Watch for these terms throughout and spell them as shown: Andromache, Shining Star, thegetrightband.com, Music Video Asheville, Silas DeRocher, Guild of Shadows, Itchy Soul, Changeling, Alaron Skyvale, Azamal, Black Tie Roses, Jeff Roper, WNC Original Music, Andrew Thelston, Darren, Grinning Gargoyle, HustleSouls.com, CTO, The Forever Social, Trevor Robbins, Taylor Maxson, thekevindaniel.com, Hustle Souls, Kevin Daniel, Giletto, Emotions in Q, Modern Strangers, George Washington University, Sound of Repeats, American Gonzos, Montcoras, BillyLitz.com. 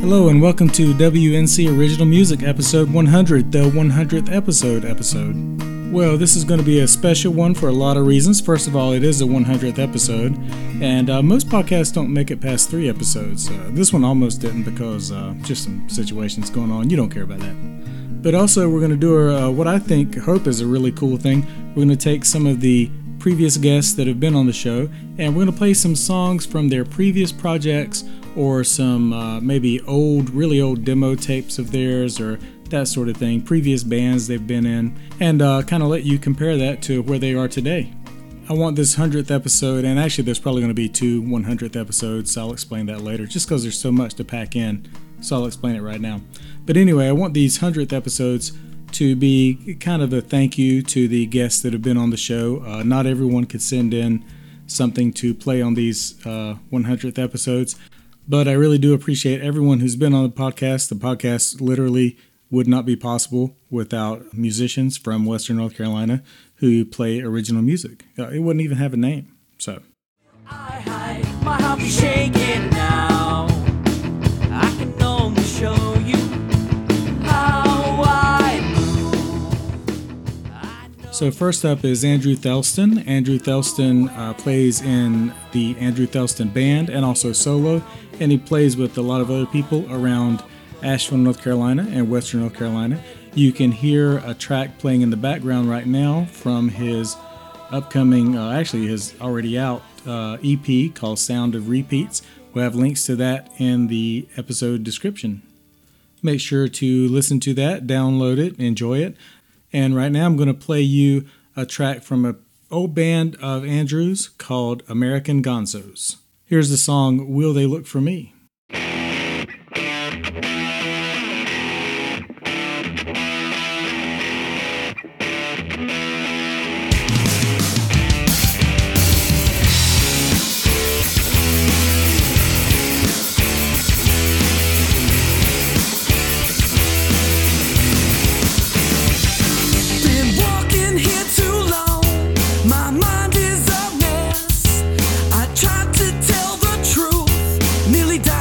Hello and welcome to WNC Original Music episode 100, the 100th episode. Well, this is going to be a special one for a lot of reasons. First of all, it is the 100th episode, and most podcasts don't make it past 3 episodes. This one almost didn't because just some situations going on. You don't care about that. But also, we're going to do what I think, hope is a really cool thing. We're going to take some of the previous guests that have been on the show, and we're going to play some songs from their previous projects or some maybe really old demo tapes of theirs or that sort of thing, previous bands they've been in, and kind of let you compare that to where they are today. I want this 100th episode, and actually there's probably going to be two 100th episodes, so I'll explain that later, just because there's so much to pack in, so I'll explain it right now. But anyway, I want these 100th episodes to be kind of a thank you to the guests that have been on the show. Not everyone could send in something to play on these 100th episodes, but I really do appreciate everyone who's been on the podcast. The podcast literally would not be possible without musicians from Western North Carolina who play original music. It wouldn't even have a name. So I hide my hobby shaking now. I can only show you how I move. So first up is Andrew Thelston. Andrew Thelston plays in the Andrew Thelston Band and also solo, and he plays with a lot of other people around Asheville, North Carolina and Western North Carolina. You can hear a track playing in the background right now from his upcoming, actually his already out EP called Sound of Repeats. We'll have links to that in the episode description. Make sure to listen to that, download it, enjoy it. And right now I'm going to play you a track from an old band of Andrew's called American Gonzos. Here's the song, Will They Look For Me? Nearly died.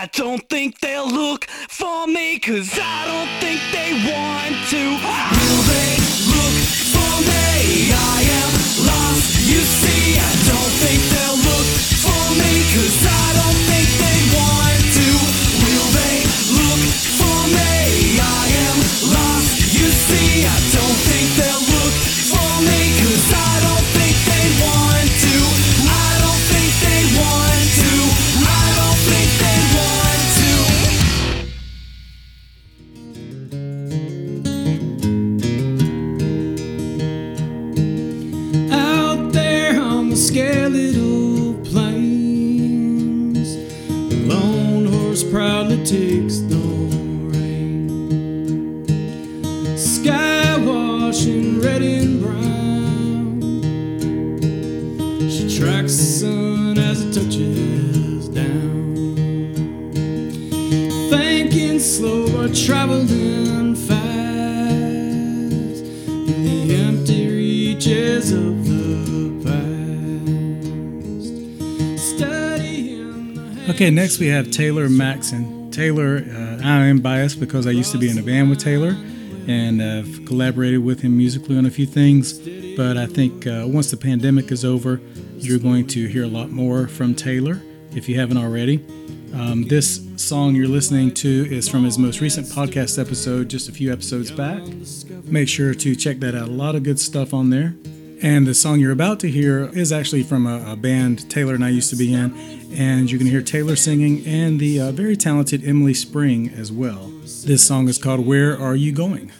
I don't think they'll look for me, 'cause I don't think they want to. Will they look for me? I am lost, you see. I don't think they'll look for me, 'cause I don't think they want to. Will they look for me? I am lost, you see. I don't think they'll look for me, 'cause I don't think they want to. I don't think they want to. I don't think they want to. Out there on the scary little plains, the lone horse proudly takes the rein. Sky washing red and brown, she tracks the sun as it touches down. Thinking slow but traveling fast in the empty reaches of the past. Studying the Okay, next we have Taylor Maxson. Taylor, I am biased because I used to be in a band with Taylor, and I've collaborated with him musically on a few things, but I think once the pandemic is over, you're going to hear a lot more from Taylor if you haven't already. This song you're listening to is from his most recent podcast episode just a few episodes back. Make sure to check that out. A lot of good stuff on there. And the song you're about to hear is actually from a band Taylor and I used to be in, and you can hear Taylor singing and the very talented Emily Spring as well. This song is called Where Are You Going?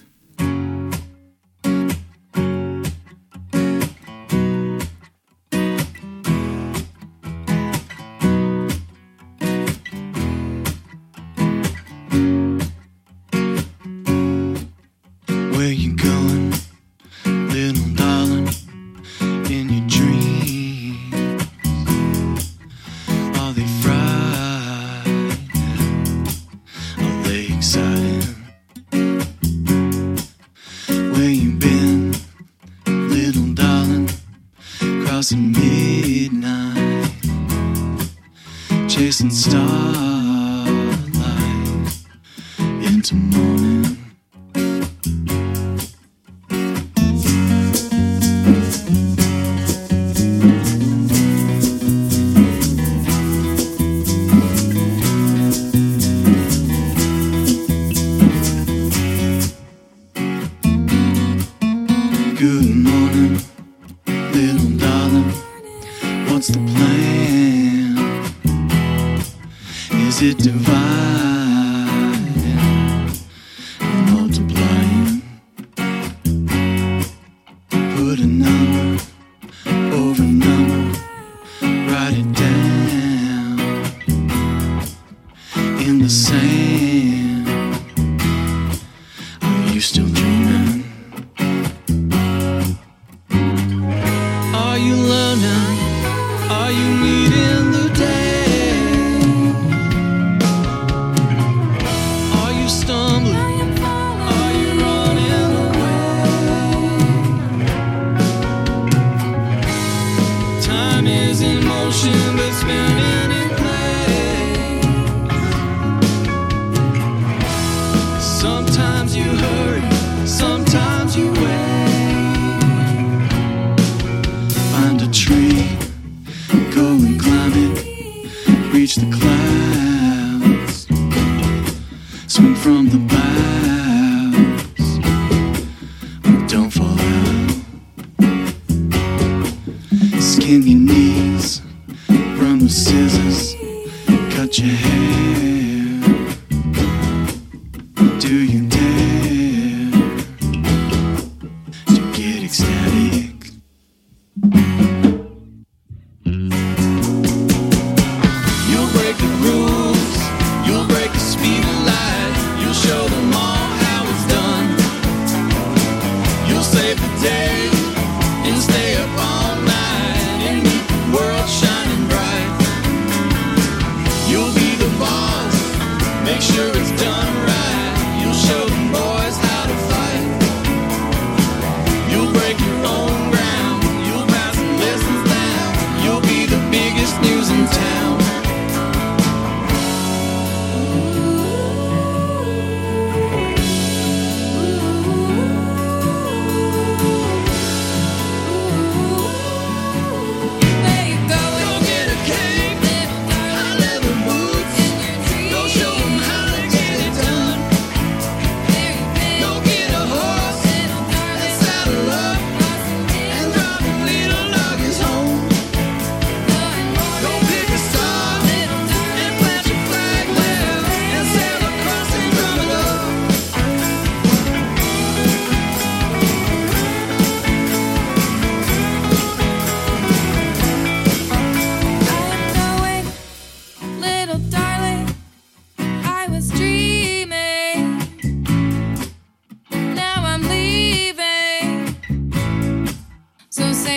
You'll be the boss.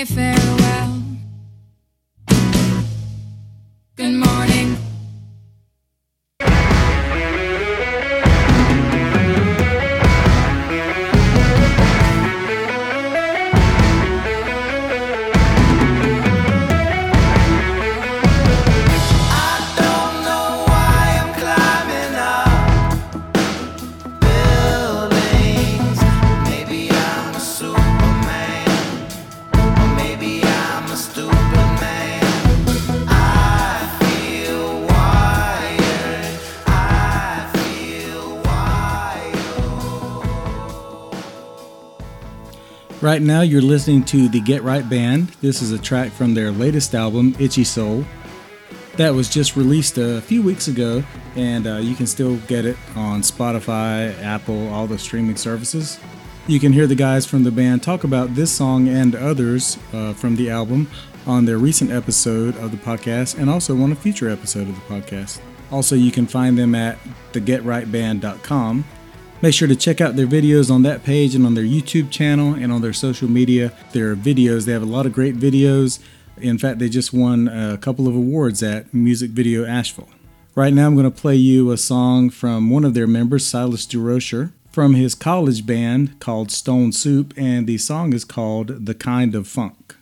say farewell. Good morning. Right now you're listening to The Get Right Band. This is a track from their latest album, Itchy Soul, that was just released a few weeks ago, and you can still get it on Spotify, Apple, all the streaming services. You can hear the guys from the band talk about this song and others from the album on their recent episode of the podcast, and also on a future episode of the podcast. Also, you can find them at thegetrightband.com. Make sure to check out their videos on that page and on their YouTube channel and on their social media. Their videos, they have a lot of great videos. In fact, they just won a couple of awards at Music Video Asheville. Right now I'm going to play you a song from one of their members, Silas DeRocher, from his college band called Stone Soup, and the song is called The Kind of Funk.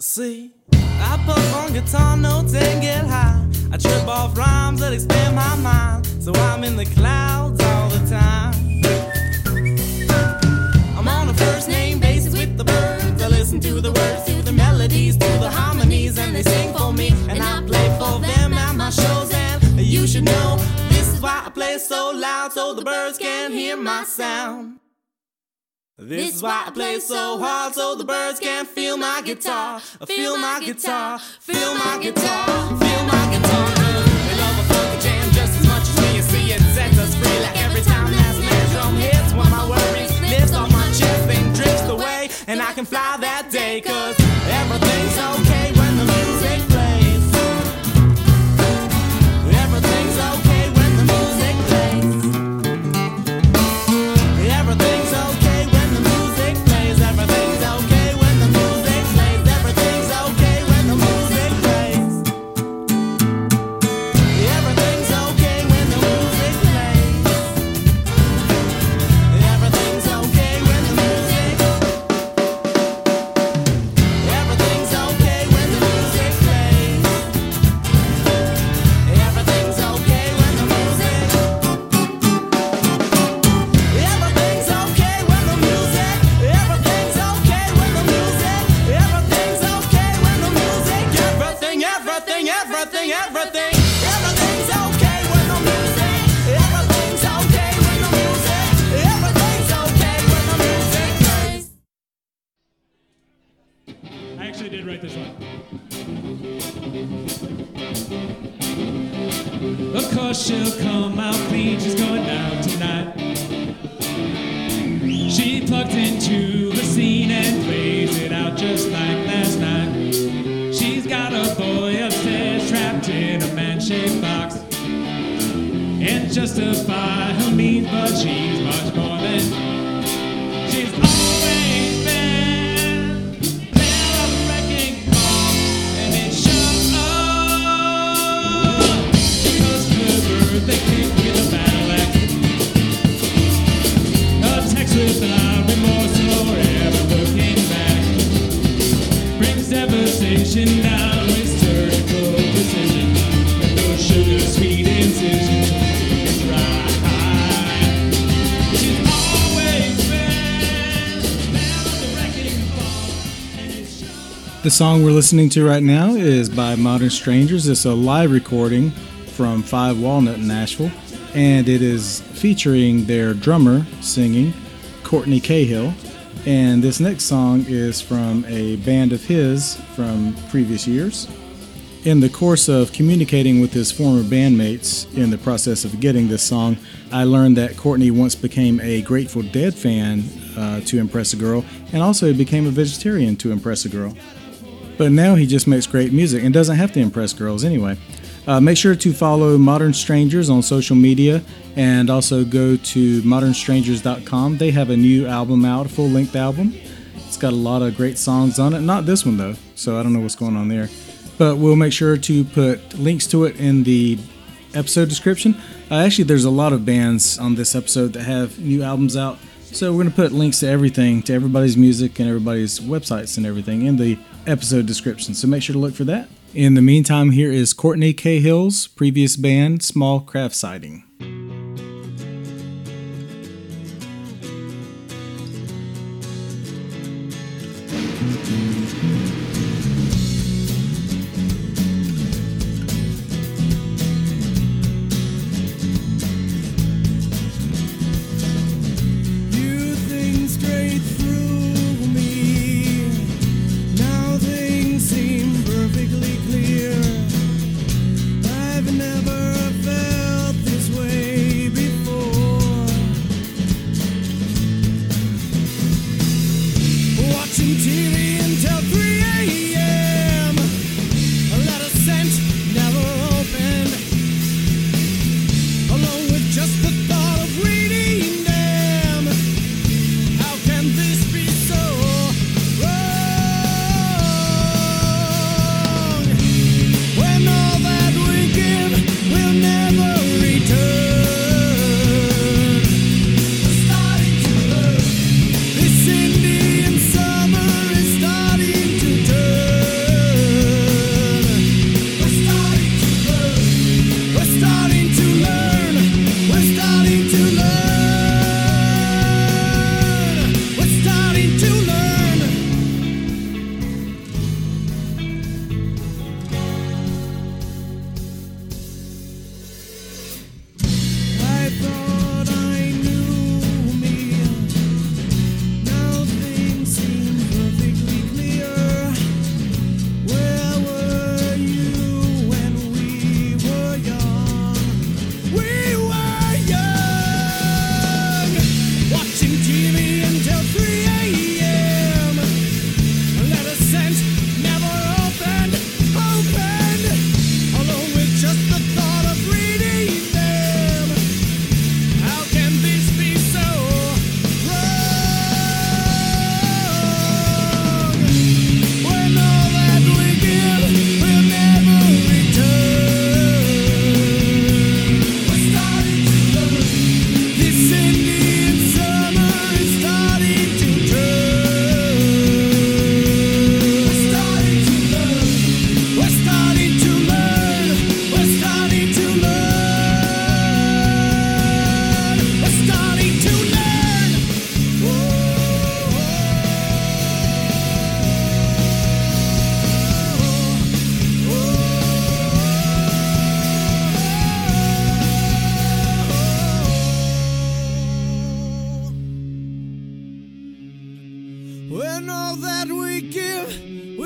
See, I perform guitar notes and get high. I trip off rhymes that expand my mind, so I'm in the clouds all the time. I'm on a first name basis with the birds. I listen to the words, to the melodies, to the harmonies, and they sing for me, and I play for them at my shows. And you should know, this is why I play so loud, so the birds can hear my sound. This is why I play so hard, so the birds can feel my guitar. Feel my guitar, feel my guitar, feel my guitar. They love a funky jam just as much as me. And see it sets us free, like every time that's man drum hits. While my worries lifts on my chest, then drifts away, and I can fly that day, cause everything's okay when the music plays. Everything's okay when the music plays. Everything's okay. The song we're listening to right now is by Modern Strangers. It's a live recording from Five Walnut in Asheville, and it is featuring their drummer singing, Courtney Cahill. And this next song is from a band of his from previous years. In the course of communicating with his former bandmates in the process of getting this song, I learned that Courtney once became a Grateful Dead fan to impress a girl, and also he became a vegetarian to impress a girl. But now he just makes great music and doesn't have to impress girls anyway. Make sure to follow Modern Strangers on social media and also go to modernstrangers.com. They have a new album out, a full-length album. It's got a lot of great songs on it. Not this one, though, so I don't know what's going on there. But we'll make sure to put links to it in the episode description. Actually, there's a lot of bands on this episode that have new albums out. So we're going to put links to everything, to everybody's music and everybody's websites and everything in the episode description. So make sure to look for that. In the meantime, here is Courtney Cahill's previous band, Small Craft Sighting. Never felt this way.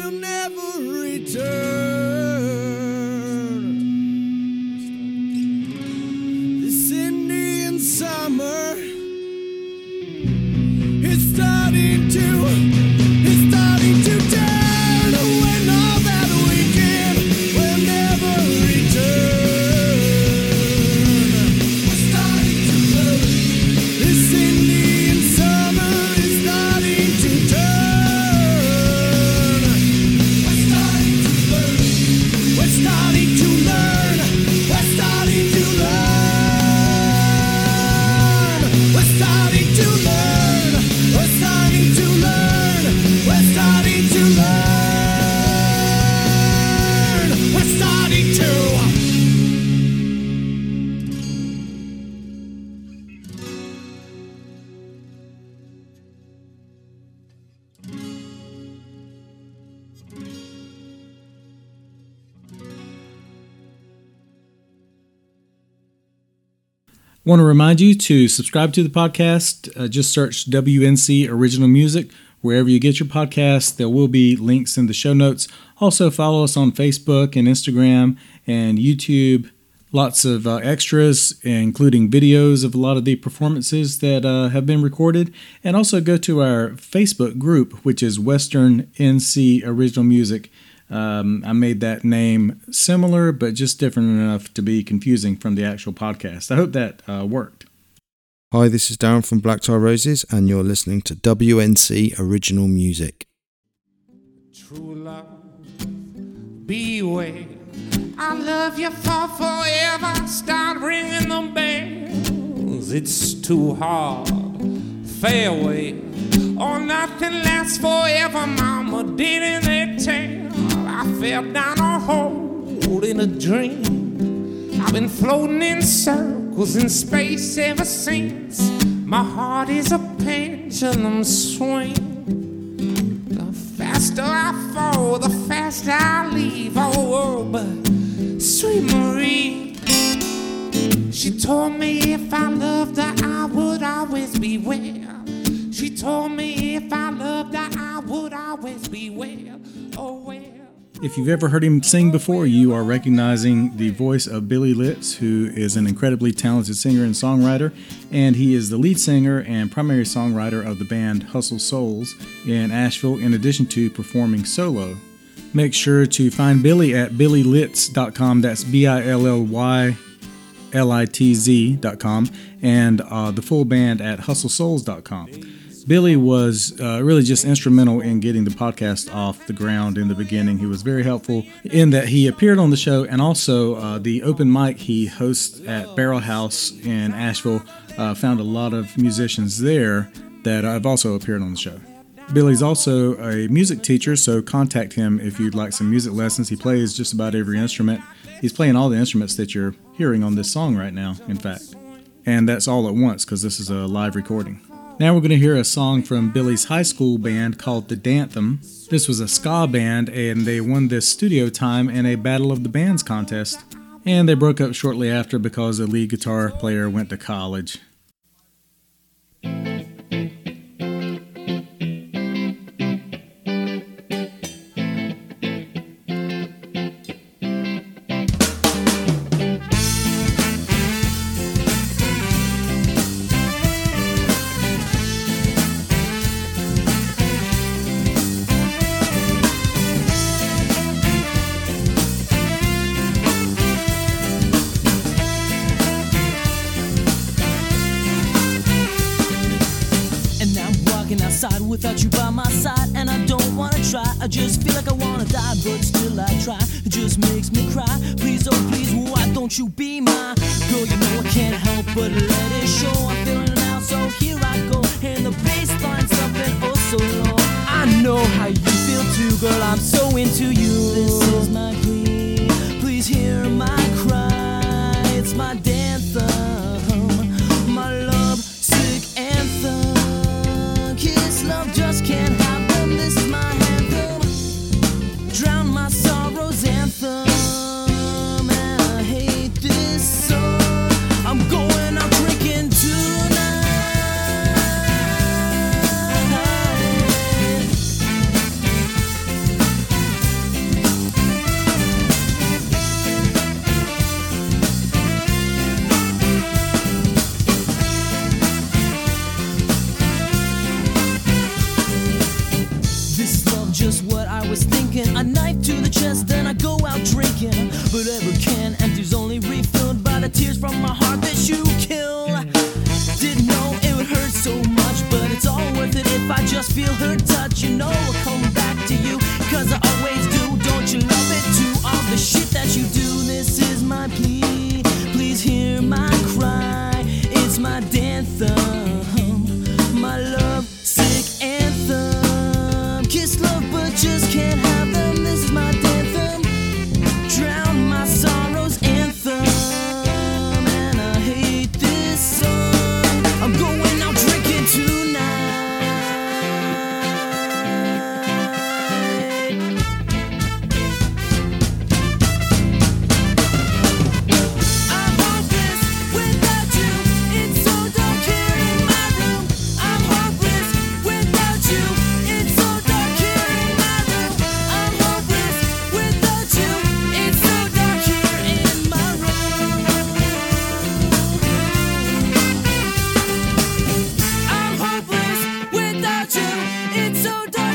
will never return. This Indian summer is starting to... Want to remind you to subscribe to the podcast. Just search WNC Original Music wherever you get your podcasts. There will be links in the show notes. Also follow us on Facebook and Instagram and YouTube. Lots of extras, including videos of a lot of the performances that have been recorded. And also go to our Facebook group, which is Western NC Original Music. I made that name similar, but just different enough to be confusing from the actual podcast. I hope that worked. Hi, this is Darren from Black Tie Roses, and you're listening to WNC Original Music. True love, beware. I love you for forever. Start ringing the bells. It's too hard. Fareway. Oh, nothing lasts forever. Mama didn't they tell? I fell down a hole in a dream. I've been floating in circles in space ever since. My heart is a pendulum swing. The faster I fall, the faster I leave our world. But sweet Marie, she told me if I loved her, I would always be well. She told me if I loved her, I would always be well. Oh, well. If you've ever heard him sing before, you are recognizing the voice of Billy Litz, who is an incredibly talented singer and songwriter, and he is the lead singer and primary songwriter of the band Hustle Souls in Asheville, in addition to performing solo. Make sure to find Billy at BillyLitz.com, that's BillyLitz.com, and the full band at HustleSouls.com. Billy was really just instrumental in getting the podcast off the ground in the beginning. He was very helpful in that he appeared on the show, and also the open mic he hosts at Barrel House in Asheville. Found a lot of musicians there that have also appeared on the show. Billy's also a music teacher, so contact him if you'd like some music lessons. He plays just about every instrument. He's playing all the instruments that you're hearing on this song right now, in fact. And that's all at once, because this is a live recording. Now we're going to hear a song from Billy's high school band called The Danthem. This was a ska band, and they won this studio time in a Battle of the Bands contest. And they broke up shortly after because the lead guitar player went to college. Without you by my side, and I don't wanna try. I just feel like I wanna die, but still I try. It just makes me cry. Please, oh please, why don't you be my girl? You know I can't help but let it show. I'm feeling it now, so here I go. And the bass line's up and oh so low. I know how you feel too, girl. I'm so into you. This is my plea. Please hear my cry. It's my anthem, my love sick anthem. Love just can't happen, this is my anthem. Drown my sorrows anthem. And I hate this song. I'm going out drinking. knife to the chest, then I go out drinking. But every can empty's only refilled by the tears from my heart that you kill. Didn't know it would hurt so much, but it's all worth it if I just feel her touch. You know I'll come back to you, cause I always do. Don't you love it too? All the shit that you do, this is my plea. Please hear my cry. It's my Danthem, my love sick anthem. Kiss love but just can't have them. This is my Danthem, drown my sorrows anthem. And I hate this song. I'm going out drinking tonight. I want this without you. It's so dark here in my room. I'm hopeless without you. It's so dark here in my room. I'm hopeless without you. It's so dark here in my room. I'm hopeless without you. It's so dark here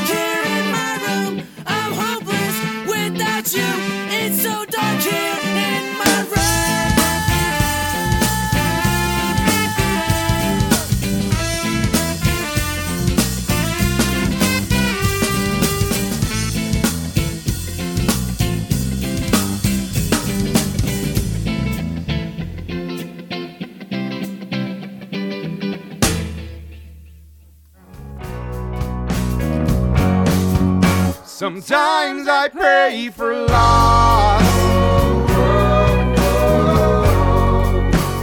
in my room. I'm hopeless without you. It's so dark here in my room. Sometimes I pray for loss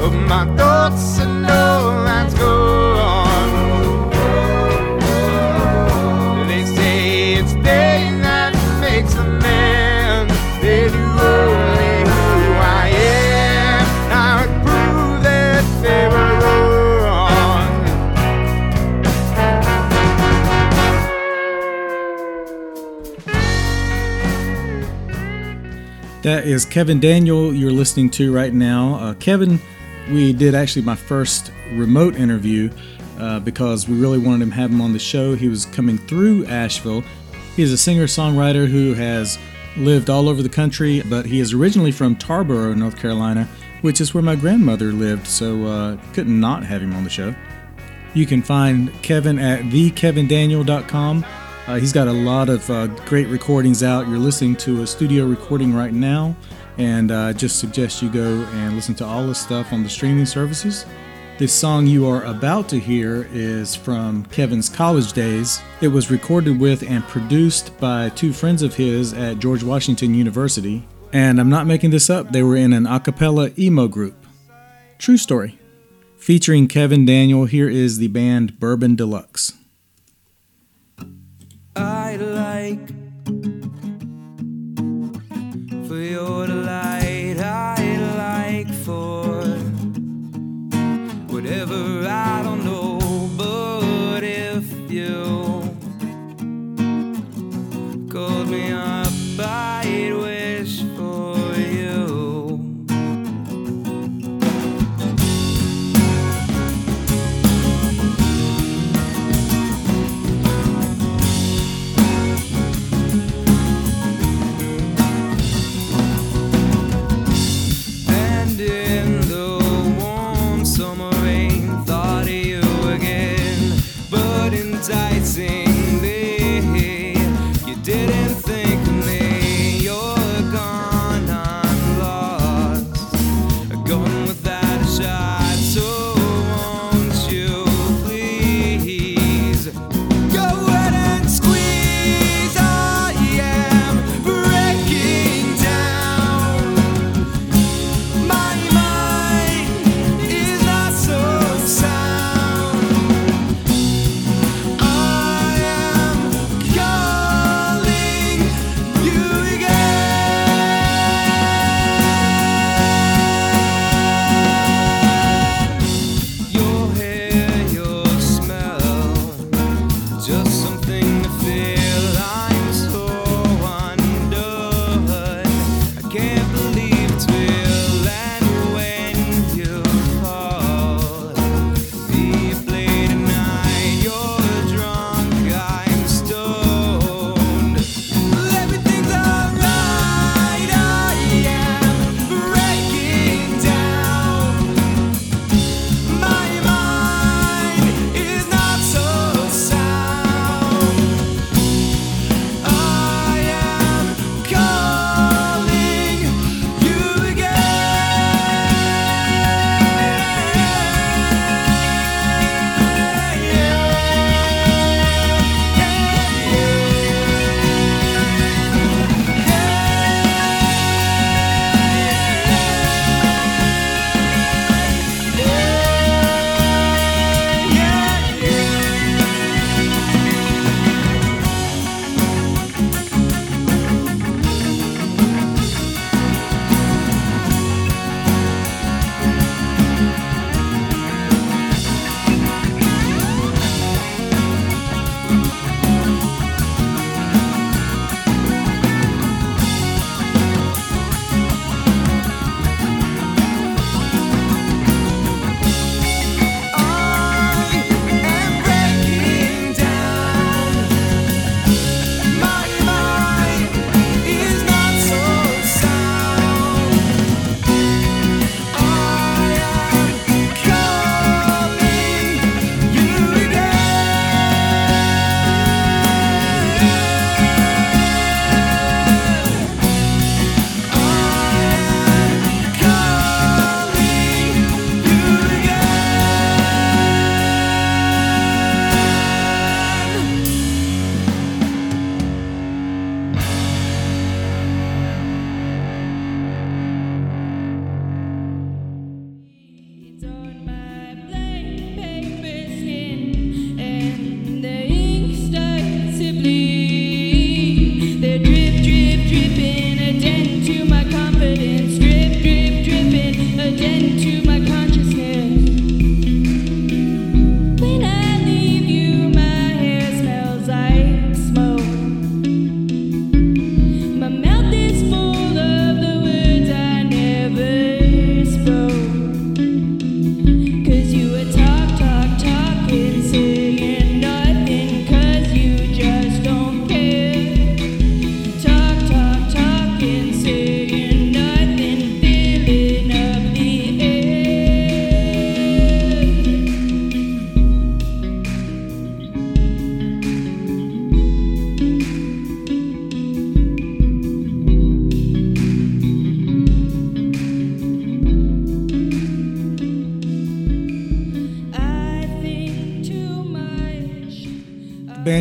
of my thoughts and all that's gone. They say it's pain that makes a man. They do only who I am. I would prove that they were wrong. That is Kevin Daniel you're listening to right now. Kevin, we did actually my first remote interview because we really wanted him to have him on the show. He was coming through Asheville. He is a singer-songwriter who has lived all over the country, but he is originally from Tarboro, North Carolina, which is where my grandmother lived, so couldn't not have him on the show. You can find Kevin at thekevindaniel.com. He's got a lot of great recordings out. You're listening to a studio recording right now, and I just suggest you go and listen to all this stuff on the streaming services. This song you are about to hear is from Kevin's college days. It was recorded with and produced by two friends of his at George Washington University. And I'm not making this up, they were in an a cappella emo group. True story. Featuring Kevin Daniel, here is the band Bourbon Deluxe. I'd like for your delight, I'd like for whatever, I don't know, but if you called me up, I'd wish for you.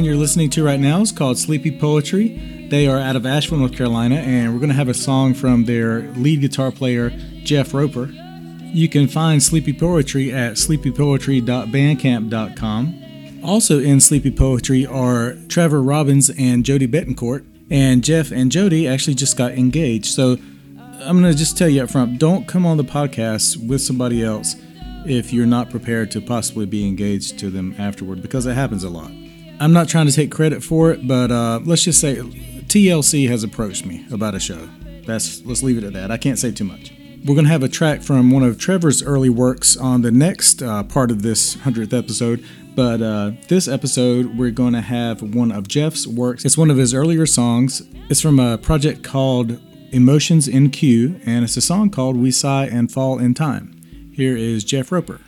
band you're listening to right now is called Sleepy Poetry. They are out of Asheville, North Carolina, and we're going to have a song from their lead guitar player, Jeff Roper. You can find Sleepy Poetry at sleepypoetry.bandcamp.com. Also in Sleepy Poetry are Trevor Robbins and Jody Betancourt, and Jeff and Jody actually just got engaged. So I'm going to just tell you up front, don't come on the podcast with somebody else if you're not prepared to possibly be engaged to them afterward, because it happens a lot. I'm not trying to take credit for it, but let's just say TLC has approached me about a show. Let's leave it at that. I can't say too much. We're going to have a track from one of Trevor's early works on the next part of this 100th episode, but this episode we're going to have one of Jeff's works. It's one of his earlier songs. It's from a project called Emotions in Q, and it's a song called We Sigh and Fall in Time. Here is Jeff Roper.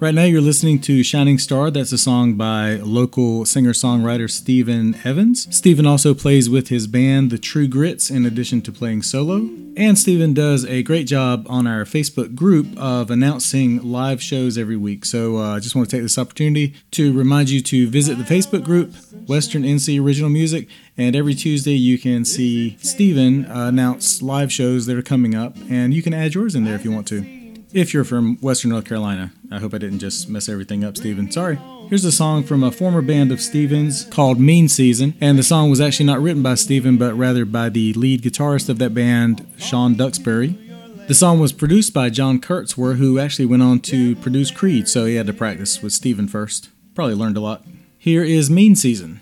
Right now you're listening to Shining Star. That's a song by local singer-songwriter Stephen Evans. Stephen also plays with his band, The True Grits, in addition to playing solo. And Stephen does a great job on our Facebook group of announcing live shows every week. So I just want to take this opportunity to remind you to visit the Facebook group, Western NC Original Music, and every Tuesday you can see Stephen announce live shows that are coming up, and you can add yours in there if you want to. If you're from Western North Carolina. I hope I didn't just mess everything up, Stephen. Sorry. Here's a song from a former band of Stephen's called Mean Season. And the song was actually not written by Stephen, but rather by the lead guitarist of that band, Sean Duxbury. The song was produced by John Kurtzwer, who actually went on to produce Creed. So he had to practice with Stephen first. Probably learned a lot. Here is Mean Season.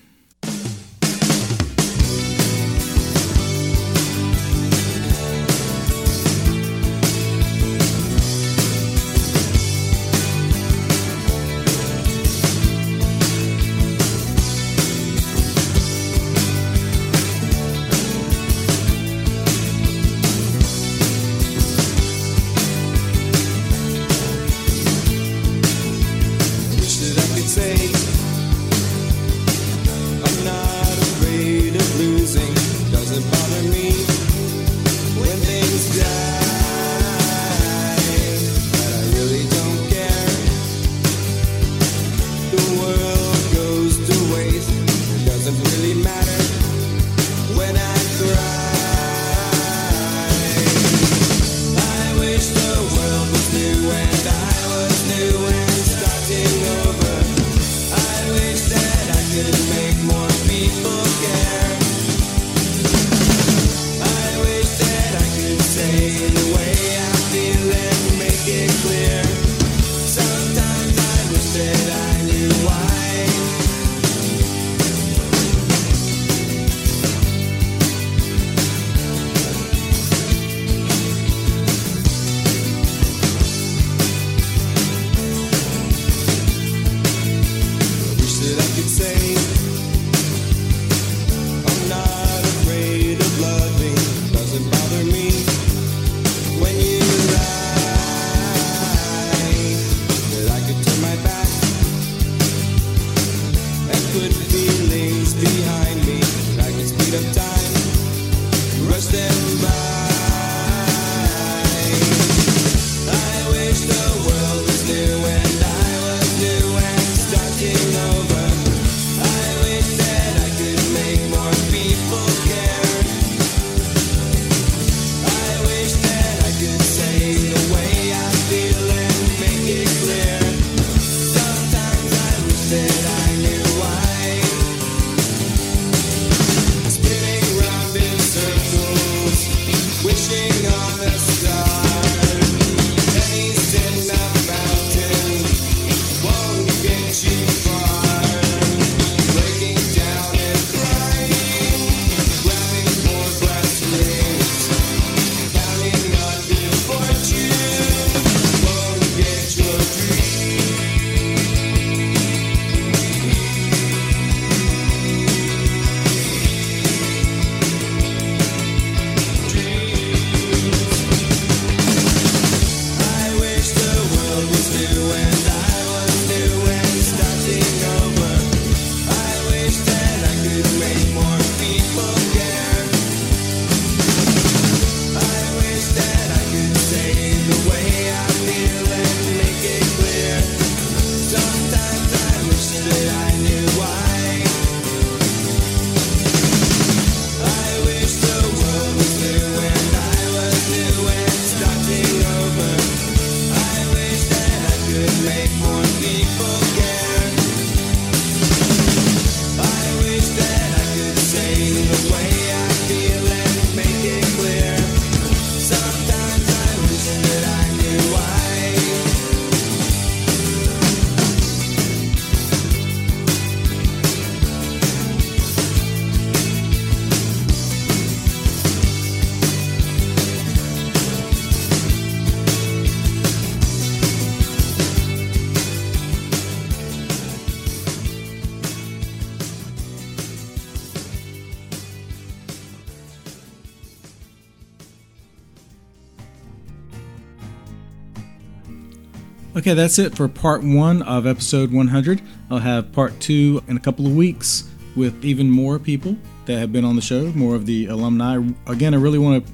Okay, that's it for part one of episode 100. I'll have part two in a couple of weeks with even more people that have been on the show, more of the alumni. Again, I really want to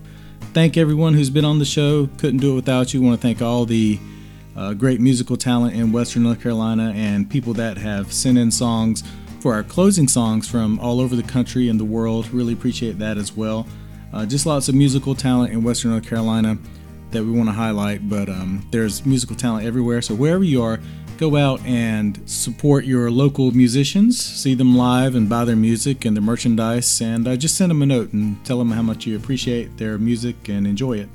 thank everyone who's been on the show. Couldn't do it without you. I want to thank all the great musical talent in Western North Carolina and people that have sent in songs for our closing songs from all over the country and the world. Really appreciate that as well. Just lots of musical talent in Western North Carolina that we want to highlight, but there's musical talent everywhere. So wherever you are, go out and support your local musicians, see them live and buy their music and their merchandise, and just send them a note and tell them how much you appreciate their music and enjoy it.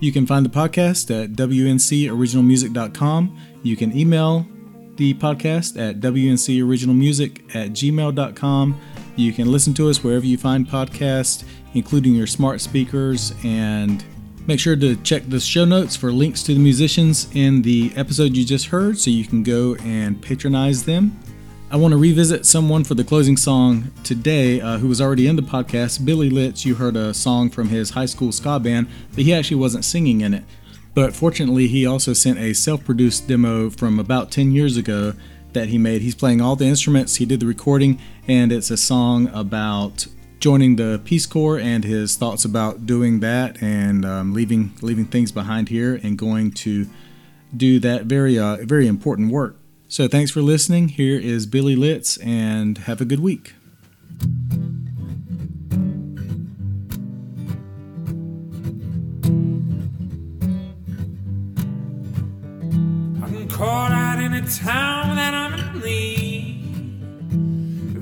You can find the podcast at wncoriginalmusic.com. You can email the podcast at wncoriginalmusic@gmail.com. You can listen to us wherever you find podcasts, including your smart speakers, and make sure to check the show notes for links to the musicians in the episode you just heard so you can go and patronize them. I want to revisit someone for the closing song today who was already in the podcast, Billy Litz. You heard a song from his high school ska band, but he actually wasn't singing in it. But fortunately, he also sent a self-produced demo from about 10 years ago that he made. He's playing all the instruments, he did the recording, and it's a song about joining the Peace Corps and his thoughts about doing that and leaving things behind here and going to do that very important work. So thanks for listening. Here is Billy Litz, and have a good week. I'm caught out in a town that I'm in need.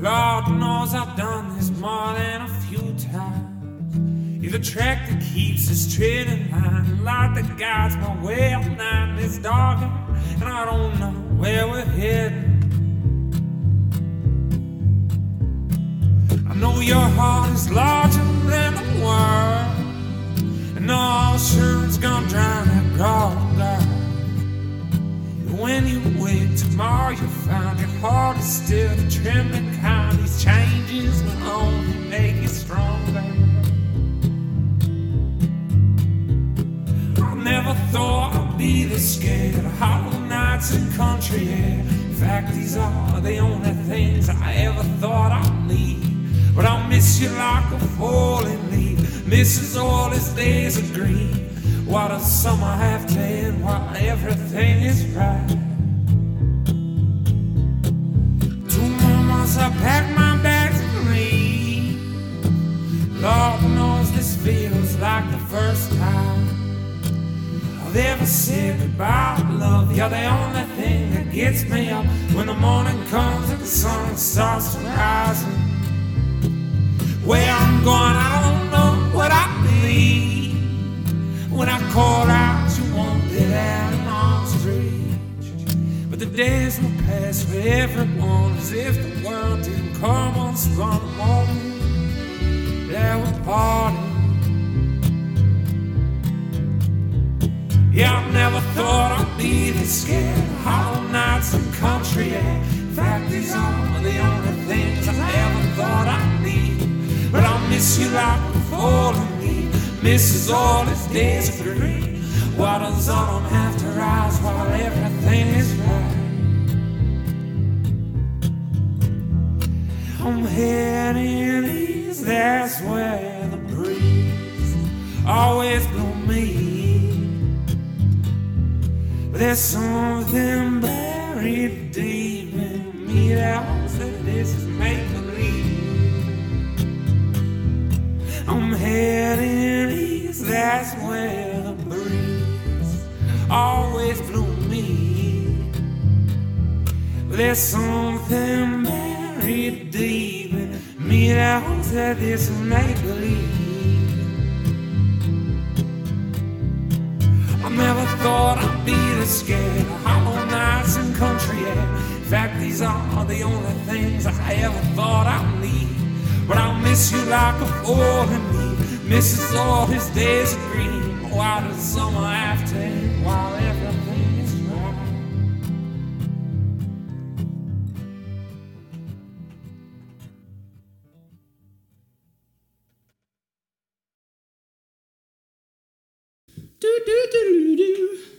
Lord knows I've done this more than a few times. You're the track that keeps us straight in line, light that guides my way all night. It's dark and I don't know where we're heading. I know your heart is larger than the world, and all sure it's gonna drown that golden girl. When you wake tomorrow, you'll find it harder still to trim and kind. These changes will only make you stronger. I never thought I'd be this scared of hollow nights in country air. In fact, these are the only things I ever thought I'd need. But I'll miss you like a falling leaf, misses all his days of green. What does summer have to end while everything is right? Two more months I pack my bags and leave. Lord knows this feels like the first time ever said goodbye to love. You're the only thing that gets me up when the morning comes and the sun starts to rise. Where I'm going, I don't know what I believe. When I call out, you won't be there in arm's reach. But the days will pass for everyone as if the world didn't come on strong. The morning there were parties. Yeah, I never thought I'd be this scared of hollow nights and country air. In fact, these are the only things I ever thought I'd need. But I'll miss you like the falling leaf misses all its days of green. Why does autumn have to rise while everything is right? I'm heading east, that's where the breeze always blew me. There's something buried deep in me that holds that this is make-believe. I'm heading east, that's where the breeze always blew me. There's something buried deep in me that holds that this is make-believe. Never thought I'd be this scared of hollow nights and country air. In fact, these are the only things I ever thought I'd need. But I'll miss you like a falling leaf misses all his days of green. Why does summer have to end while everything is right? Do do do do do.